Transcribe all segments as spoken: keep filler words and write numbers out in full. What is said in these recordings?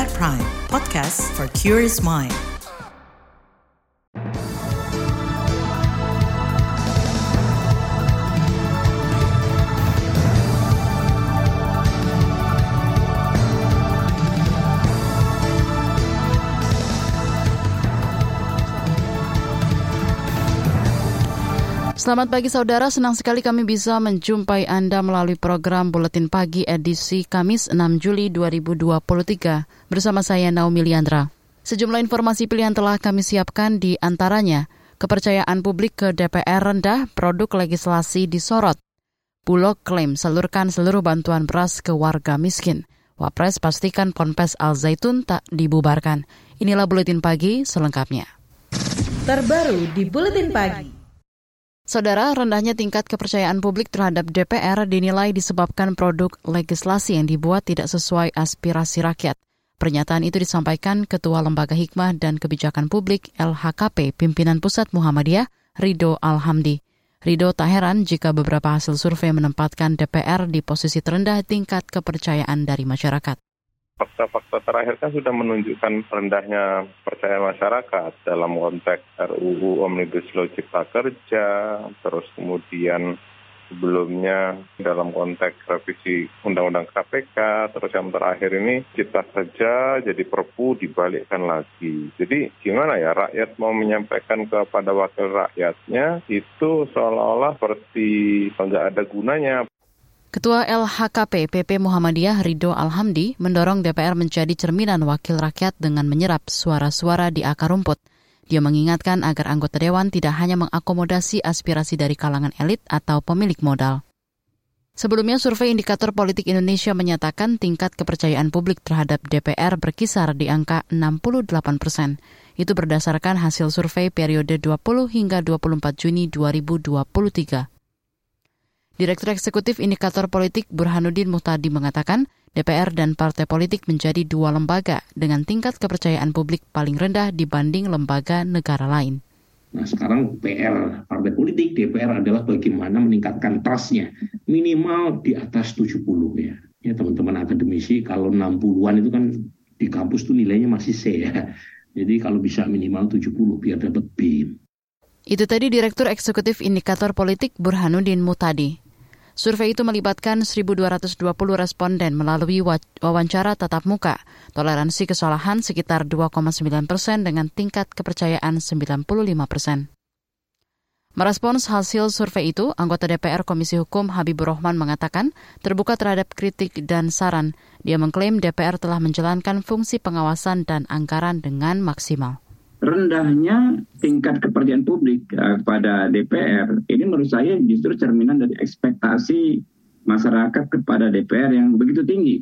K B R Prime, podcast for curious mind. Selamat pagi saudara, senang sekali kami bisa menjumpai Anda melalui program Buletin Pagi edisi Kamis enam Juli dua ribu dua puluh tiga bersama saya Naomi Liandra. Sejumlah informasi pilihan telah kami siapkan di antaranya, kepercayaan publik ke D P R rendah, produk legislasi disorot. Bulog klaim salurkan seluruh bantuan beras ke warga miskin. Wapres pastikan Ponpes Al Zaytun tak dibubarkan. Inilah Buletin Pagi selengkapnya. Terbaru di Buletin Pagi. Saudara, rendahnya tingkat kepercayaan publik terhadap D P R dinilai disebabkan produk legislasi yang dibuat tidak sesuai aspirasi rakyat. Pernyataan itu disampaikan Ketua Lembaga Hikmah dan Kebijakan Publik L H K P Pimpinan Pusat Muhammadiyah Ridho Al-Hamdi. Ridho tak heran jika beberapa hasil survei menempatkan D P R di posisi terendah tingkat kepercayaan dari masyarakat. Fakta-fakta terakhir kan sudah menunjukkan rendahnya percaya masyarakat dalam konteks R U U Omnibus Law Cipta Kerja, terus kemudian sebelumnya dalam konteks revisi Undang-Undang K P K, terus yang terakhir ini Cipta Kerja jadi Perpu dibalikkan lagi. Jadi gimana ya, rakyat mau menyampaikan kepada wakil rakyatnya itu seolah-olah seperti nggak ada gunanya. Ketua L H K P P P Muhammadiyah Ridho Al-Hamdi mendorong D P R menjadi cerminan wakil rakyat dengan menyerap suara-suara di akar rumput. Dia mengingatkan agar anggota dewan tidak hanya mengakomodasi aspirasi dari kalangan elit atau pemilik modal. Sebelumnya, survei Indikator Politik Indonesia menyatakan tingkat kepercayaan publik terhadap D P R berkisar di angka enam puluh delapan persen. Itu berdasarkan hasil survei periode dua puluh hingga dua puluh empat Juni dua ribu dua puluh tiga. Direktur Eksekutif Indikator Politik Burhanuddin Mutadi mengatakan D P R dan partai politik menjadi dua lembaga dengan tingkat kepercayaan publik paling rendah dibanding lembaga negara lain. Nah sekarang P R partai politik D P R adalah bagaimana meningkatkan trust-nya minimal di atas tujuh puluh ya. Ya teman-teman akademisi kalau enam puluhan itu kan di kampus tuh nilainya masih C ya. Jadi kalau bisa minimal tujuh puluh biar dapat B. Itu tadi Direktur Eksekutif Indikator Politik Burhanuddin Mutadi. Survei itu melibatkan seribu dua ratus dua puluh responden melalui wawancara tatap muka. Toleransi kesalahan sekitar dua koma sembilan persen dengan tingkat kepercayaan sembilan puluh lima persen. Merespons hasil survei itu, anggota D P R Komisi Hukum Habiburokhman mengatakan terbuka terhadap kritik dan saran. Dia mengklaim D P R telah menjalankan fungsi pengawasan dan anggaran dengan maksimal. Rendahnya tingkat kepercayaan publik kepada D P R ini menurut saya justru cerminan dari ekspektasi masyarakat kepada D P R yang begitu tinggi.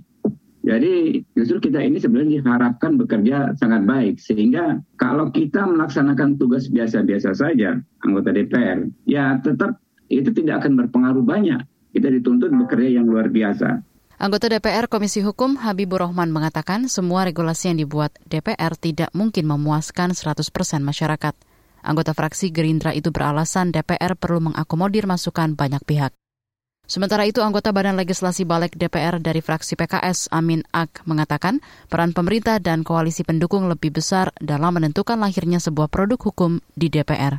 Jadi justru kita ini sebenarnya diharapkan bekerja sangat baik sehingga kalau kita melaksanakan tugas biasa-biasa saja anggota D P R ya tetap itu tidak akan berpengaruh banyak. Kita dituntut bekerja yang luar biasa. Anggota D P R Komisi Hukum Habibur Rahman mengatakan semua regulasi yang dibuat D P R tidak mungkin memuaskan seratus persen masyarakat. Anggota fraksi Gerindra itu beralasan D P R perlu mengakomodir masukan banyak pihak. Sementara itu, anggota Badan Legislasi Balek D P R dari fraksi P K S Amin Ak mengatakan peran pemerintah dan koalisi pendukung lebih besar dalam menentukan lahirnya sebuah produk hukum di D P R.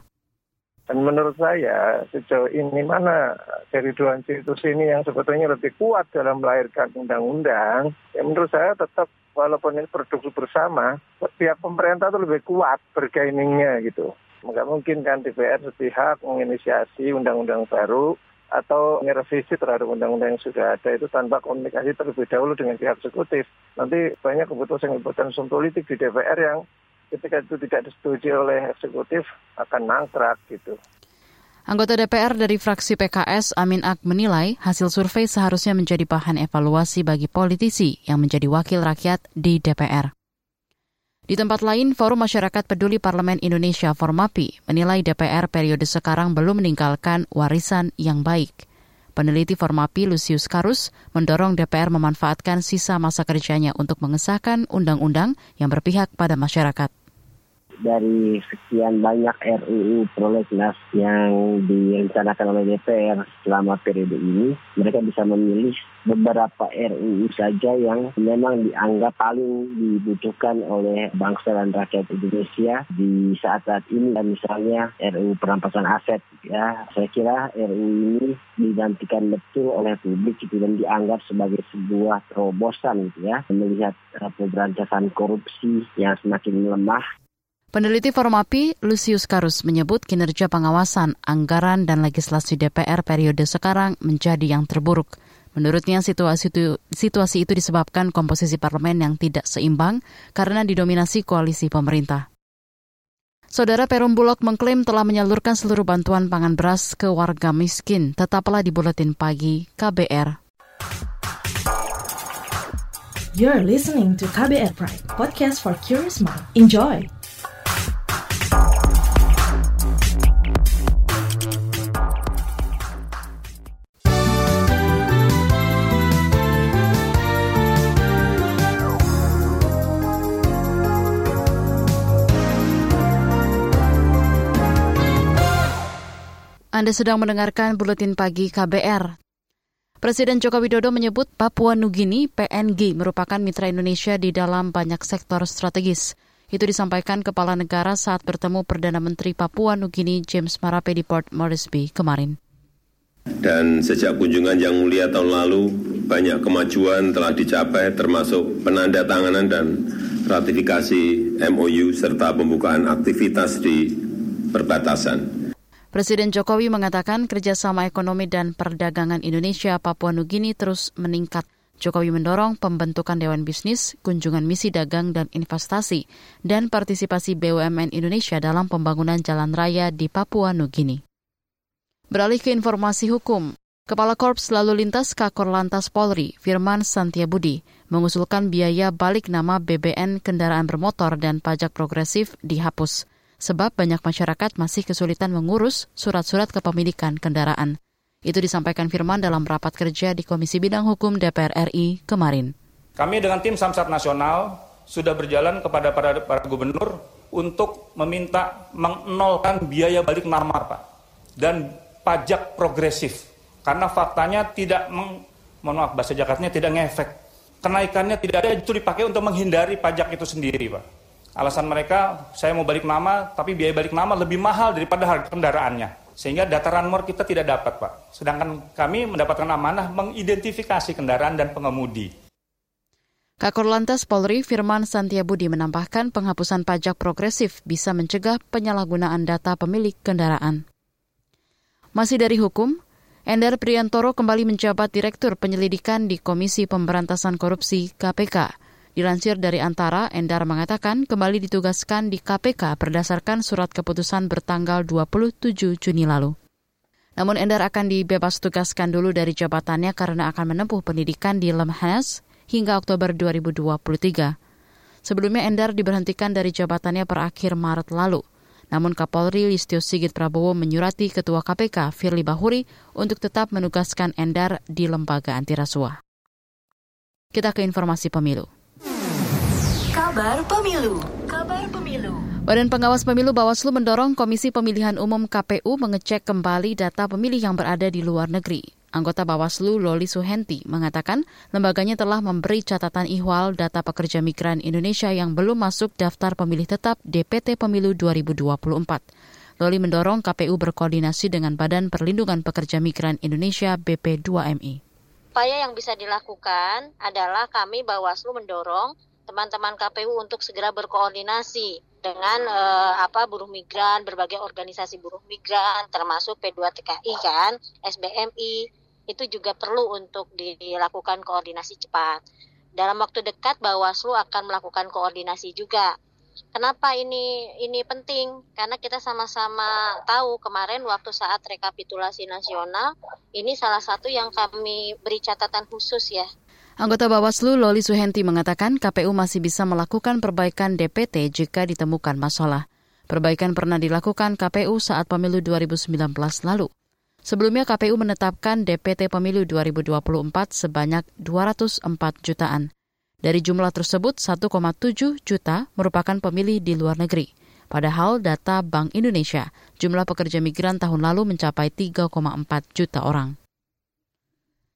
Dan menurut saya sejauh ini mana dari dua institusi ini yang sebetulnya lebih kuat dalam melahirkan undang-undang, ya menurut saya tetap walaupun ini produksi bersama, pihak pemerintah itu lebih kuat bergainingnya gitu. Nggak mungkin kan D P R sepihak menginisiasi undang-undang baru atau merevisi terhadap undang-undang yang sudah ada itu tanpa komunikasi terlebih dahulu dengan pihak eksekutif. Nanti banyak keputusan-keputusan politik di D P R yang ketika itu tidak disetujui oleh eksekutif akan mangkrak gitu. Anggota D P R dari fraksi P K S Amin Ak menilai hasil survei seharusnya menjadi bahan evaluasi bagi politisi yang menjadi wakil rakyat di D P R. Di tempat lain, Forum Masyarakat Peduli Parlemen Indonesia Formappi menilai D P R periode sekarang belum meninggalkan warisan yang baik. Peneliti Formappi Lucius Karus mendorong D P R memanfaatkan sisa masa kerjanya untuk mengesahkan undang-undang yang berpihak pada masyarakat. dari sekian banyak R U U prolegnas yang direncanakan oleh D P R selama periode ini, mereka bisa memilih beberapa R U U saja yang memang dianggap paling dibutuhkan oleh bangsa dan rakyat Indonesia di saat-saat ini. Dan misalnya R U U perampasan aset, ya, saya kira R U U ini digantikan betul oleh publik gitu, dan dianggap sebagai sebuah terobosan gitu ya, melihat uh, pemberantasan korupsi yang semakin melemah. Peneliti Formappi, Lucius Karus menyebut kinerja pengawasan, anggaran, dan legislasi D P R periode sekarang menjadi yang terburuk. Menurutnya situasi itu, situasi itu disebabkan komposisi parlemen yang tidak seimbang karena didominasi koalisi pemerintah. Saudara, Perum Bulog mengklaim telah menyalurkan seluruh bantuan pangan beras ke warga miskin. Tetaplah di Buletin Pagi K B R. You're listening to K B R Prime, podcast for curious mind. Enjoy! Anda sedang mendengarkan Buletin Pagi K B R. Presiden Joko Widodo menyebut Papua Nugini P N G merupakan mitra Indonesia di dalam banyak sektor strategis. Itu disampaikan Kepala Negara saat bertemu Perdana Menteri Papua Nugini James Marape di Port Moresby kemarin. Dan sejak kunjungan Yang Mulia tahun lalu, banyak kemajuan telah dicapai termasuk penandatanganan dan ratifikasi M O U serta pembukaan aktivitas di perbatasan. Presiden Jokowi mengatakan kerjasama ekonomi dan perdagangan Indonesia-Papua Nugini terus meningkat. Jokowi mendorong pembentukan Dewan Bisnis, kunjungan misi dagang dan investasi, dan partisipasi B U M N Indonesia dalam pembangunan jalan raya di Papua Nugini. Beralih ke informasi hukum, Kepala Korps Lalu Lintas Kakorlantas Polri, Firman Santia Budi, mengusulkan biaya balik nama B B N kendaraan bermotor dan pajak progresif dihapus. Sebab banyak masyarakat masih kesulitan mengurus surat-surat kepemilikan kendaraan. Itu disampaikan Firman dalam rapat kerja di Komisi Bidang Hukum D P R R I kemarin. Kami dengan tim Samsat Nasional sudah berjalan kepada para, para gubernur untuk meminta menolkan biaya balik nama Pak dan pajak progresif. Karena faktanya tidak, meng, mohon maaf bahasa Jakartanya tidak ngefek. Kenaikannya tidak ada, itu dipakai untuk menghindari pajak itu sendiri Pak. Alasan mereka, saya mau balik nama, tapi biaya balik nama lebih mahal daripada harga kendaraannya. Sehingga data ranmor kita tidak dapat, Pak. Sedangkan kami mendapatkan amanah mengidentifikasi kendaraan dan pengemudi. Kakorlantas Polri Firman Santia Budi menambahkan penghapusan pajak progresif bisa mencegah penyalahgunaan data pemilik kendaraan. Masih dari hukum, Endar Priantoro kembali menjabat Direktur Penyelidikan di Komisi Pemberantasan Korupsi K P K. Dilansir dari Antara, Endar mengatakan kembali ditugaskan di K P K berdasarkan surat keputusan bertanggal dua puluh tujuh Juni lalu. Namun Endar akan dibebas tugaskan dulu dari jabatannya karena akan menempuh pendidikan di Lemhanas hingga Oktober dua ribu dua puluh tiga. Sebelumnya Endar diberhentikan dari jabatannya per akhir Maret lalu. Namun Kapolri Listyo Sigit Prabowo menyurati Ketua K P K Firli Bahuri untuk tetap menugaskan Endar di Lembaga Anti Rasuah. Kita ke informasi pemilu. Kabar Pemilu. Kabar Pemilu. Badan Pengawas Pemilu Bawaslu mendorong Komisi Pemilihan Umum K P U mengecek kembali data pemilih yang berada di luar negeri. Anggota Bawaslu Loli Suhenti mengatakan lembaganya telah memberi catatan ihwal data pekerja migran Indonesia yang belum masuk daftar pemilih tetap D P T Pemilu dua ribu dua puluh empat. Loli mendorong K P U berkoordinasi dengan Badan Perlindungan Pekerja Migran Indonesia B P dua M I. Upaya yang bisa dilakukan adalah kami Bawaslu mendorong teman-teman K P U untuk segera berkoordinasi dengan eh, apa buruh migran, berbagai organisasi buruh migran, termasuk P dua T K I kan, S B M I, itu juga perlu untuk dilakukan koordinasi cepat. Dalam waktu dekat Bawaslu akan melakukan koordinasi juga. Kenapa ini ini penting? Karena kita sama-sama tahu kemarin waktu saat rekapitulasi nasional, ini salah satu yang kami beri catatan khusus ya. Anggota Bawaslu Loli Suhenti mengatakan K P U masih bisa melakukan perbaikan D P T jika ditemukan masalah. Perbaikan pernah dilakukan K P U saat pemilu dua ribu sembilan belas lalu. Sebelumnya K P U menetapkan D P T pemilu dua ribu dua puluh empat sebanyak dua ratus empat jutaan. Dari jumlah tersebut, satu koma tujuh juta merupakan pemilih di luar negeri. Padahal data Bank Indonesia, jumlah pekerja migran tahun lalu mencapai tiga koma empat juta orang.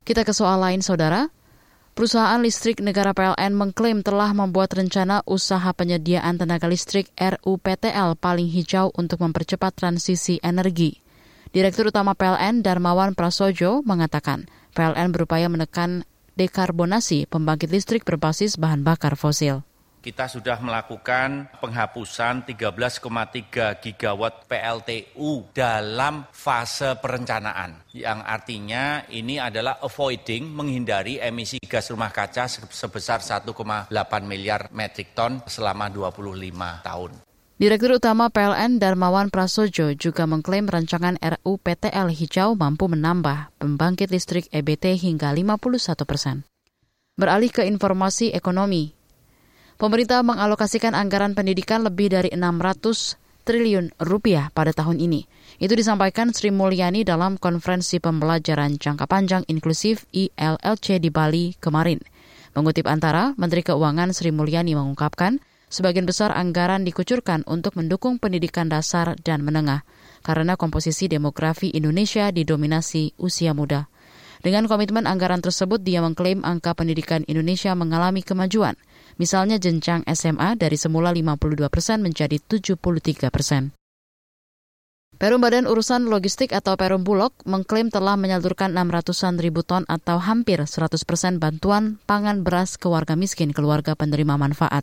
Kita ke soal lain, Saudara. Perusahaan listrik negara P L N mengklaim telah membuat rencana usaha penyediaan tenaga listrik R U P T L paling hijau untuk mempercepat transisi energi. Direktur Utama P L N Darmawan Prasojo mengatakan P L N berupaya menekan dekarbonasi pembangkit listrik berbasis bahan bakar fosil. Kita sudah melakukan penghapusan tiga belas koma tiga gigawatt P L T U dalam fase perencanaan. Yang artinya ini adalah avoiding, menghindari emisi gas rumah kaca sebesar satu koma delapan miliar metric ton selama dua puluh lima tahun. Direktur Utama P L N Darmawan Prasojo juga mengklaim rancangan R U P T L hijau mampu menambah pembangkit listrik E B T hingga lima puluh satu persen. Beralih ke informasi ekonomi. Pemerintah mengalokasikan anggaran pendidikan lebih dari enam ratus triliun rupiah pada tahun ini. Itu disampaikan Sri Mulyani dalam konferensi pembelajaran jangka panjang inklusif I L L C di Bali kemarin. Mengutip Antara, Menteri Keuangan Sri Mulyani mengungkapkan sebagian besar anggaran dikucurkan untuk mendukung pendidikan dasar dan menengah karena komposisi demografi Indonesia didominasi usia muda. Dengan komitmen anggaran tersebut, dia mengklaim angka pendidikan Indonesia mengalami kemajuan. Misalnya jenjang S M A dari semula lima puluh dua persen menjadi tujuh puluh tiga persen. Perum Badan Urusan Logistik atau Perum Bulog mengklaim telah menyalurkan enam ratusan ribu ton atau hampir seratus persen bantuan pangan beras ke warga miskin keluarga penerima manfaat.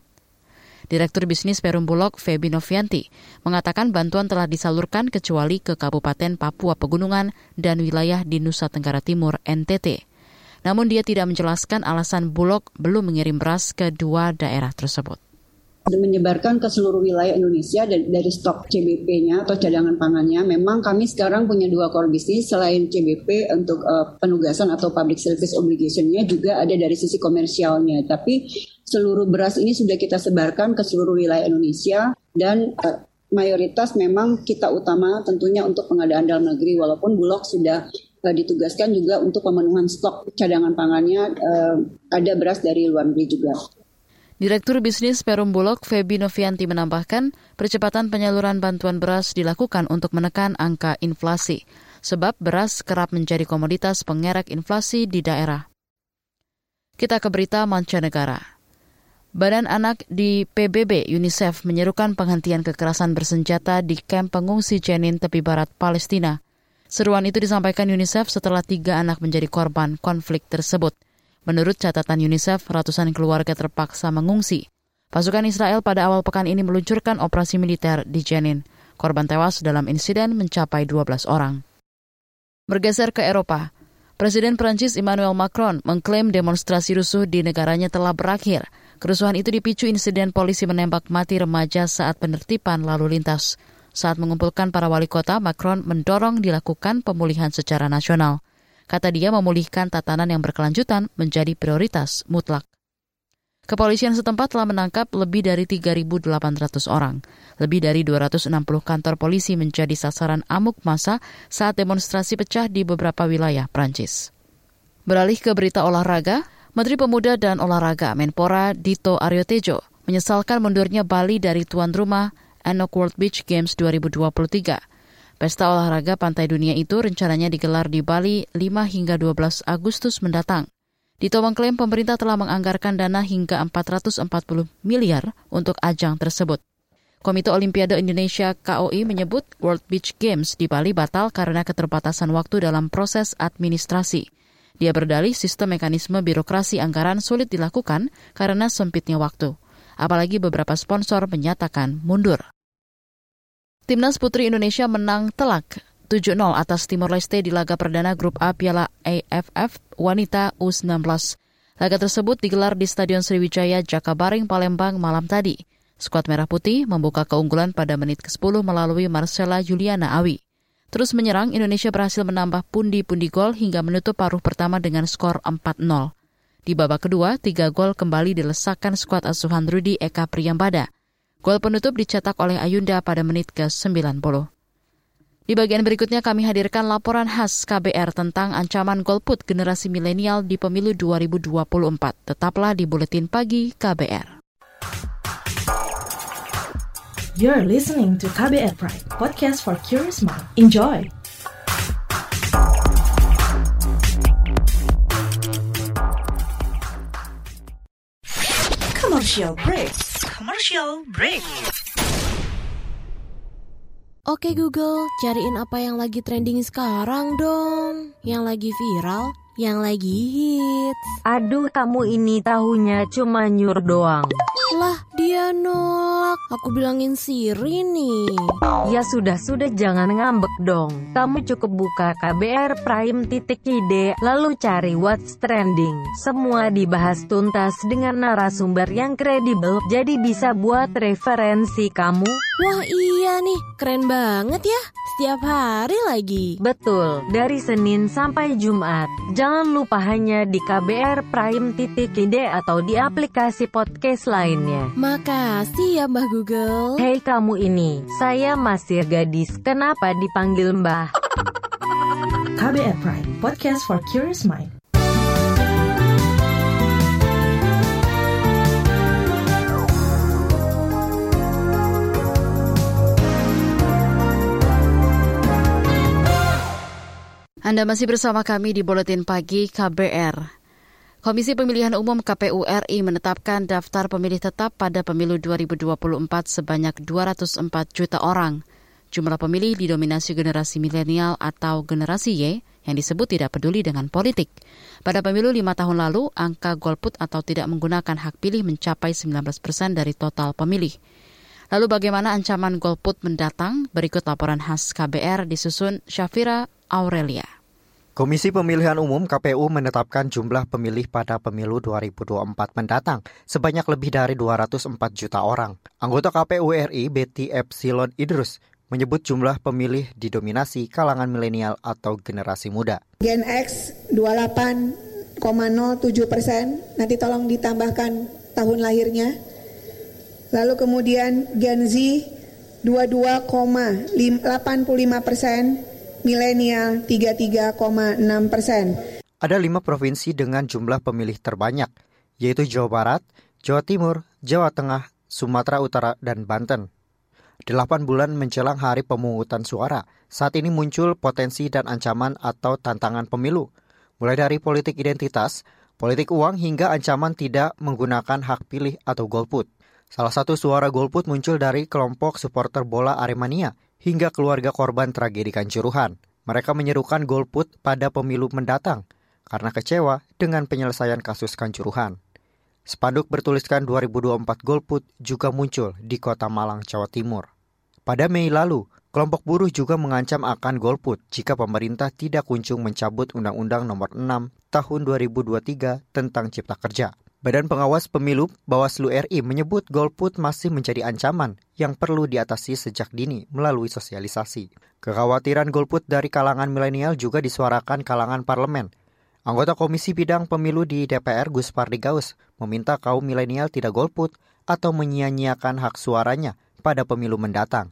Direktur Bisnis Perum Bulog Febby Novianti mengatakan bantuan telah disalurkan kecuali ke Kabupaten Papua Pegunungan dan wilayah di Nusa Tenggara Timur N T T. Namun dia tidak menjelaskan alasan Bulog belum mengirim beras ke dua daerah tersebut. Menyebarkan ke seluruh wilayah Indonesia dari, dari stok C B P-nya atau cadangan pangannya. Memang kami sekarang punya dua core bisnis, selain C B P untuk uh, penugasan atau public service obligation-nya juga ada dari sisi komersialnya. Tapi seluruh beras ini sudah kita sebarkan ke seluruh wilayah Indonesia dan uh, mayoritas memang kita utama tentunya untuk pengadaan dalam negeri, walaupun Bulog sudah ditugaskan juga untuk pemenuhan stok cadangan pangannya, eh, ada beras dari luar negeri juga. Direktur Bisnis Perum Bulog Febby Novianti menambahkan, percepatan penyaluran bantuan beras dilakukan untuk menekan angka inflasi, sebab beras kerap menjadi komoditas pengerek inflasi di daerah. Kita ke berita mancanegara. Badan Anak di P B B UNICEF menyerukan penghentian kekerasan bersenjata di kamp pengungsi Jenin tepi barat Palestina. Seruan itu disampaikan UNICEF setelah tiga anak menjadi korban konflik tersebut. Menurut catatan UNICEF, ratusan keluarga terpaksa mengungsi. Pasukan Israel pada awal pekan ini meluncurkan operasi militer di Jenin. Korban tewas dalam insiden mencapai dua belas orang. Bergeser ke Eropa, Presiden Prancis Emmanuel Macron mengklaim demonstrasi rusuh di negaranya telah berakhir. Kerusuhan itu dipicu insiden polisi menembak mati remaja saat penertiban lalu lintas. Saat mengumpulkan para wali kota, Macron mendorong dilakukan pemulihan secara nasional. Kata dia, memulihkan tatanan yang berkelanjutan menjadi prioritas mutlak. Kepolisian setempat telah menangkap lebih dari tiga ribu delapan ratus orang. Lebih dari dua ratus enam puluh kantor polisi menjadi sasaran amuk massa saat demonstrasi pecah di beberapa wilayah Prancis. Beralih ke berita olahraga, Menteri Pemuda dan Olahraga Menpora Dito Aryo Tejo menyesalkan mundurnya Bali dari tuan rumah Anok World Beach Games dua ribu dua puluh tiga. Pesta olahraga pantai dunia itu rencananya digelar di Bali lima hingga dua belas Agustus mendatang. Dito mengklaim pemerintah telah menganggarkan dana hingga empat ratus empat puluh miliar untuk ajang tersebut. Komite Olimpiade Indonesia K O I menyebut World Beach Games di Bali batal karena keterbatasan waktu dalam proses administrasi. Dia berdalih sistem mekanisme birokrasi anggaran sulit dilakukan karena sempitnya waktu. Apalagi beberapa sponsor menyatakan mundur. Timnas Putri Indonesia menang telak tujuh nol atas Timor Leste di laga perdana Grup A Piala A F F Wanita U sembilan belas. Laga tersebut digelar di Stadion Sriwijaya Jakabaring, Palembang malam tadi. Skuad Merah Putih membuka keunggulan pada menit kesepuluh melalui Marcella Juliana Awi. Terus menyerang, Indonesia berhasil menambah pundi-pundi gol hingga menutup paruh pertama dengan skor empat nol. Di babak kedua, tiga gol kembali dilesakan skuad asuhan Rudi Eka Priyambada. Gol penutup dicetak oleh Ayunda pada menit ke sembilan puluh. Di bagian berikutnya kami hadirkan laporan khas K B R tentang ancaman golput generasi milenial di pemilu dua ribu dua puluh empat. Tetaplah di Buletin Pagi K B R. You're listening to K B R Prime, podcast for curious mind. Enjoy! Commercial break. Commercial break. Oke Google, cariin apa yang lagi trending sekarang dong. Yang lagi viral, yang lagi hits. Aduh, kamu ini tahunya cuma nyur doang. Lah, dia nolak. Aku bilangin Siri nih. Ya sudah-sudah, jangan ngambek dong. Kamu cukup buka K B R Prime titik I D, lalu cari what's trending. Semua dibahas tuntas dengan narasumber yang kredibel, jadi bisa buat referensi kamu. Wah iya nih, keren banget ya. Setiap hari lagi. Betul, dari Senin sampai Jumat. Jangan lupa hanya di K B R Prime titik I D atau di aplikasi podcast lainnya. Makasih ya Mbah Google. Hei kamu ini, saya masih gadis. Kenapa dipanggil Mbah? K B R Prime, podcast for curious mind. Anda masih bersama kami di Buletin Pagi K B R. Komisi Pemilihan Umum K P U R I menetapkan daftar pemilih tetap pada pemilu dua ribu dua puluh empat sebanyak dua ratus empat juta orang. Jumlah pemilih didominasi generasi milenial atau generasi Y yang disebut tidak peduli dengan politik. Pada pemilu lima tahun lalu, angka golput atau tidak menggunakan hak pilih mencapai sembilan belas persen dari total pemilih. Lalu bagaimana ancaman golput mendatang? Berikut laporan khas K B R disusun Syafira Aurelia. Komisi Pemilihan Umum K P U menetapkan jumlah pemilih pada pemilu dua ribu dua puluh empat mendatang sebanyak lebih dari dua ratus empat juta orang. Anggota K P U R I Betty Epsilon Idrus menyebut jumlah pemilih didominasi kalangan milenial atau generasi muda. Gen X dua puluh delapan koma nol tujuh persen, nanti tolong ditambahkan tahun lahirnya. Lalu kemudian Gen Z dua puluh dua koma delapan lima persen. Milenial tiga puluh tiga koma enam persen. Ada lima provinsi dengan jumlah pemilih terbanyak, yaitu Jawa Barat, Jawa Timur, Jawa Tengah, Sumatera Utara, dan Banten. Delapan bulan menjelang hari pemungutan suara, saat ini muncul potensi dan ancaman atau tantangan pemilu, mulai dari politik identitas, politik uang, hingga ancaman tidak menggunakan hak pilih atau golput. Salah satu suara golput muncul dari kelompok supporter bola Aremania, hingga keluarga korban tragedi Kanjuruhan. Mereka menyerukan golput pada pemilu mendatang karena kecewa dengan penyelesaian kasus Kanjuruhan. Spanduk bertuliskan dua ribu dua puluh empat golput juga muncul di Kota Malang, Jawa Timur. Pada Mei lalu, kelompok buruh juga mengancam akan golput jika pemerintah tidak kunjung mencabut Undang-Undang Nomor enam Tahun dua ribu dua puluh tiga tentang Cipta Kerja. Badan Pengawas Pemilu Bawaslu R I menyebut golput masih menjadi ancaman yang perlu diatasi sejak dini melalui sosialisasi. Kekhawatiran golput dari kalangan milenial juga disuarakan kalangan parlemen. Anggota Komisi Bidang Pemilu di D P R Guspardi Gaus meminta kaum milenial tidak golput atau menyia-nyiakan hak suaranya pada pemilu mendatang.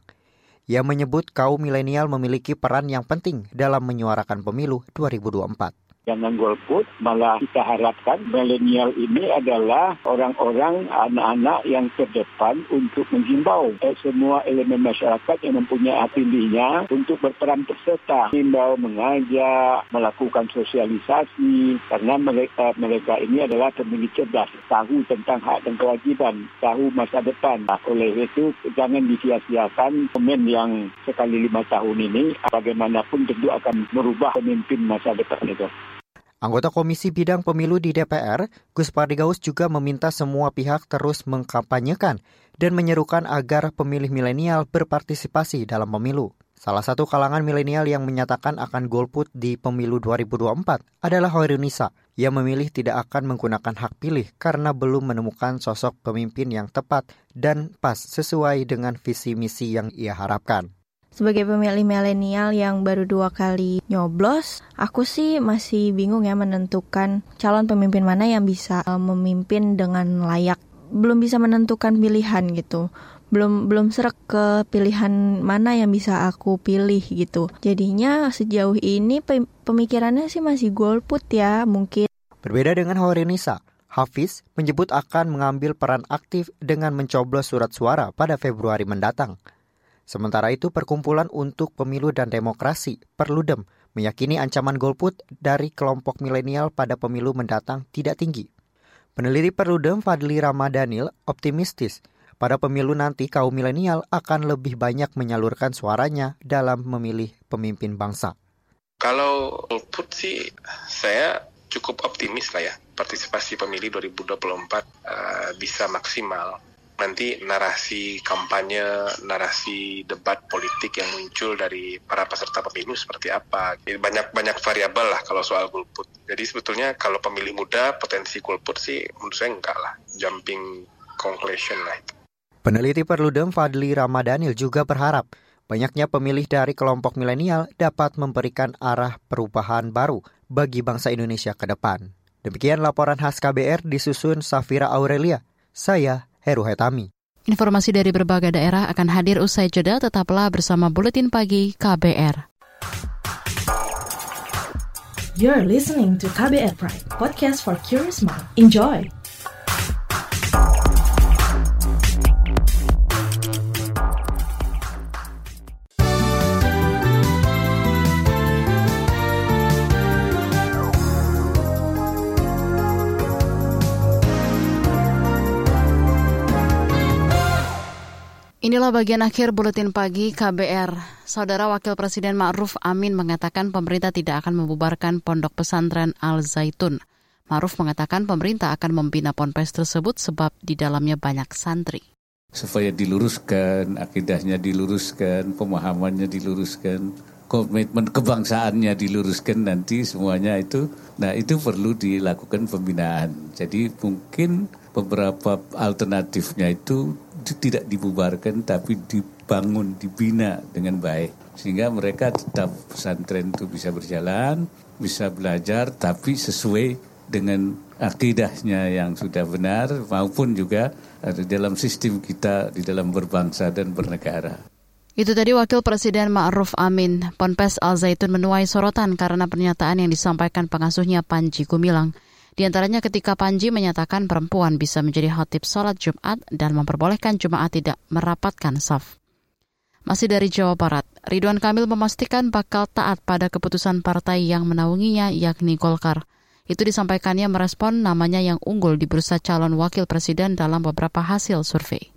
Ia menyebut kaum milenial memiliki peran yang penting dalam menyuarakan pemilu dua ribu dua puluh empat. Jangan golput, malah kita harapkan milenial ini adalah orang-orang, anak-anak yang terdepan untuk menghimbau eh, semua elemen masyarakat yang mempunyai hak untuk berperan peserta, himbau, mengajak, melakukan sosialisasi, karena mereka mereka ini adalah pemilih cerdas, tahu tentang hak dan kewajiban, tahu masa depan. Nah, oleh itu jangan disia-siakan pemimpin yang sekali lima tahun ini, bagaimanapun tentu akan merubah pemimpin masa depan itu. Anggota Komisi Bidang Pemilu di D P R, Guspardi Gaus juga meminta semua pihak terus mengkampanyekan dan menyerukan agar pemilih milenial berpartisipasi dalam pemilu. Salah satu kalangan milenial yang menyatakan akan golput di pemilu dua ribu dua puluh empat adalah Khoironisa. Ia memilih tidak akan menggunakan hak pilih karena belum menemukan sosok pemimpin yang tepat dan pas sesuai dengan visi misi yang ia harapkan. Sebagai pemilih milenial yang baru dua kali nyoblos, aku sih masih bingung ya menentukan calon pemimpin mana yang bisa memimpin dengan layak. Belum bisa menentukan pilihan gitu. Belum belum sreg ke pilihan mana yang bisa aku pilih gitu. Jadinya sejauh ini pemikirannya sih masih golput ya mungkin. Berbeda dengan Khoironisa, Hafiz menyebut akan mengambil peran aktif dengan mencoblos surat suara pada Februari mendatang. Sementara itu, Perkumpulan untuk Pemilu dan Demokrasi, Perludem, meyakini ancaman golput dari kelompok milenial pada pemilu mendatang tidak tinggi. Peneliti Perludem Fadli Ramadhanil optimistis pada pemilu nanti kaum milenial akan lebih banyak menyalurkan suaranya dalam memilih pemimpin bangsa. Kalau golput sih saya cukup optimis lah ya, partisipasi pemilih dua ribu dua puluh empat uh, bisa maksimal. Nanti narasi kampanye, narasi debat politik yang muncul dari para peserta pemilu seperti apa. Banyak-banyak variabel lah kalau soal golput. Jadi sebetulnya kalau pemilih muda potensi golput sih menurut saya enggak lah. Jumping conclusion lah itu. Peneliti Perludem Fadli Ramadhanil juga berharap banyaknya pemilih dari kelompok milenial dapat memberikan arah perubahan baru bagi bangsa Indonesia ke depan. Demikian laporan khas K B R disusun Syafira Aurelia. Saya Heru Hetami. Informasi dari berbagai daerah akan hadir usai jeda, tetaplah bersama Buletin Pagi K B R. You're listening to K B R Prime, podcast for curious mind. Enjoy! Inilah bagian akhir Buletin Pagi K B R. Saudara Wakil Presiden Ma'ruf Amin mengatakan pemerintah tidak akan membubarkan pondok pesantren Al Zaytun. Ma'ruf mengatakan pemerintah akan membina ponpes tersebut sebab di dalamnya banyak santri. Supaya diluruskan, akidahnya diluruskan, pemahamannya diluruskan, komitmen kebangsaannya diluruskan nanti semuanya itu. Nah itu perlu dilakukan pembinaan. Jadi mungkin beberapa alternatifnya itu tidak dibubarkan tapi dibangun, dibina dengan baik sehingga mereka tetap pesantren itu bisa berjalan, bisa belajar tapi sesuai dengan akidahnya yang sudah benar maupun juga ada dalam sistem kita di dalam berbangsa dan bernegara. Itu tadi Wakil Presiden Ma'ruf Amin. Ponpes Al Zaytun menuai sorotan karena pernyataan yang disampaikan pengasuhnya Panji Gumilang. Di antaranya ketika Panji menyatakan perempuan bisa menjadi khatib sholat Jumat dan memperbolehkan jemaah tidak merapatkan saf. Masih dari Jawa Barat, Ridwan Kamil memastikan bakal taat pada keputusan partai yang menaunginya yakni Golkar. Itu disampaikannya merespon namanya yang unggul di bursa calon wakil presiden dalam beberapa hasil survei.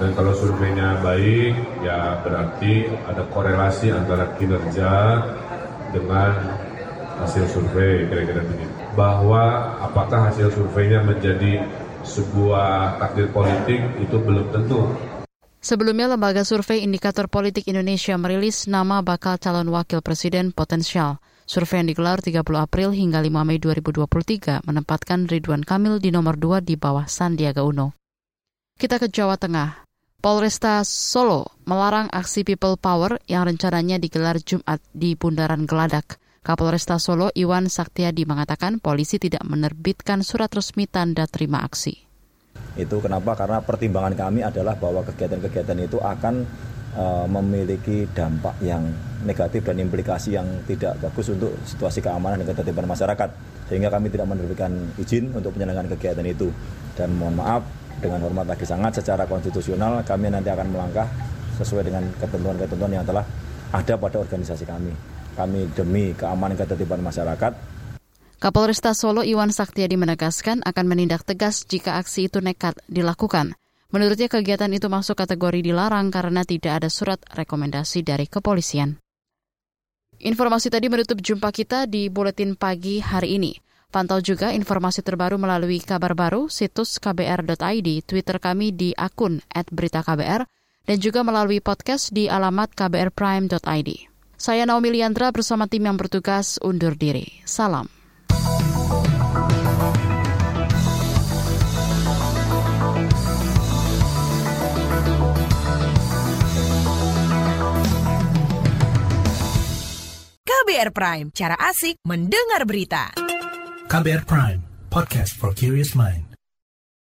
Dan kalau surveinya baik, ya berarti ada korelasi antara kinerja dengan hasil survei kira-kira begitu. Bahwa apakah hasil surveinya menjadi sebuah takdir politik itu belum tentu. Sebelumnya lembaga survei Indikator Politik Indonesia merilis nama bakal calon wakil presiden potensial. Survei yang digelar tiga puluh April hingga lima Mei dua ribu dua puluh tiga menempatkan Ridwan Kamil di nomor dua di bawah Sandiaga Uno. Kita ke Jawa Tengah. Polresta Solo melarang aksi People Power yang rencananya digelar Jumat di Bundaran Geladak. Kapolresta Solo Iwan Saktiadi mengatakan polisi tidak menerbitkan surat resmi tanda terima aksi. Itu kenapa? Karena pertimbangan kami adalah bahwa kegiatan-kegiatan itu akan uh, memiliki dampak yang negatif dan implikasi yang tidak bagus untuk situasi keamanan dan ketertiban masyarakat. Sehingga kami tidak menerbitkan izin untuk penyelenggaraan kegiatan itu. Dan mohon maaf, dengan hormat lagi sangat, secara konstitusional kami nanti akan melangkah sesuai dengan ketentuan-ketentuan yang telah ada pada organisasi kami. Kami demi keamanan ketertiban masyarakat. Kapolresta Solo Iwan Saktiadi menegaskan akan menindak tegas jika aksi itu nekat dilakukan. Menurutnya kegiatan itu masuk kategori dilarang karena tidak ada surat rekomendasi dari kepolisian. Informasi tadi menutup jumpa kita di Buletin Pagi hari ini. Pantau juga informasi terbaru melalui kabar baru, situs k b r dot i d, Twitter kami di akun at berita k b r, dan juga melalui podcast di alamat k b r prime dot i d. Saya Naomi Liandra bersama tim yang bertugas undur diri. Salam. K B R Prime, cara asik mendengar berita. K B R Prime, podcast for curious mind.